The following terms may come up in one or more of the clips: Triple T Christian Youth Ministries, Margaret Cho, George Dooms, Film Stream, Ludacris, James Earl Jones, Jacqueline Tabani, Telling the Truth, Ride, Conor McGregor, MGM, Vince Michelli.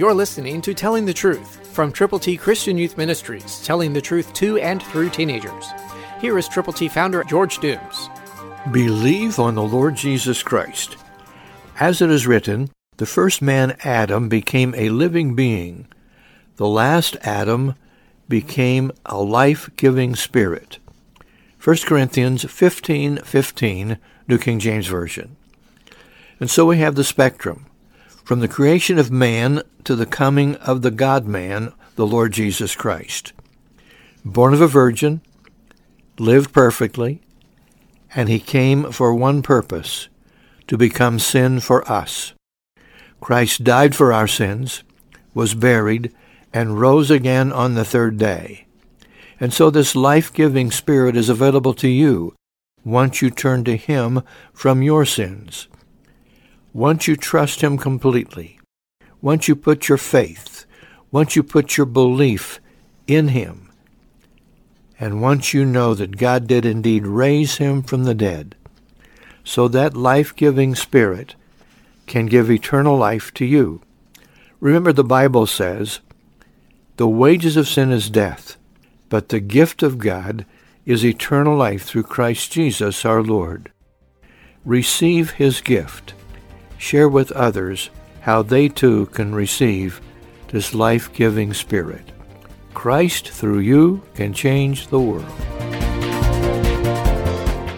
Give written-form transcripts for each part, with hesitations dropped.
You're listening to Telling the Truth from Triple T Christian Youth Ministries, telling the truth to and through teenagers. Here is Triple T founder George Dooms. Believe on the Lord Jesus Christ. As it is written, the first man Adam became a living being. The last Adam became a life-giving spirit. 1 Corinthians 15:15, New King James Version. And so we have the spectrum, from the creation of man to the coming of the God-man, the Lord Jesus Christ. Born of a virgin, lived perfectly, and he came for one purpose, to become sin for us. Christ died for our sins, was buried, and rose again on the third day. And so this life-giving Spirit is available to you once you turn to Him from your sins. Once you trust Him completely, once you put your faith, once you put your belief in Him, and once you know that God did indeed raise Him from the dead, so that life-giving Spirit can give eternal life to you. Remember, the Bible says, "The wages of sin is death, but the gift of God is eternal life through Christ Jesus our Lord." Receive His gift. Share with others how they too can receive this life-giving Spirit. Christ through you can change the world.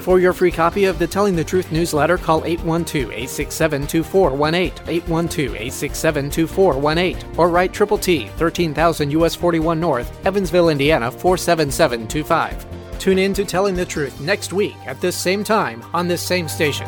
For your free copy of the Telling the Truth newsletter, call 812-867-2418, 812-867-2418, or write Triple T, 13,000 U.S. 41 North, Evansville, Indiana, 47725. Tune in to Telling the Truth next week at this same time on this same station.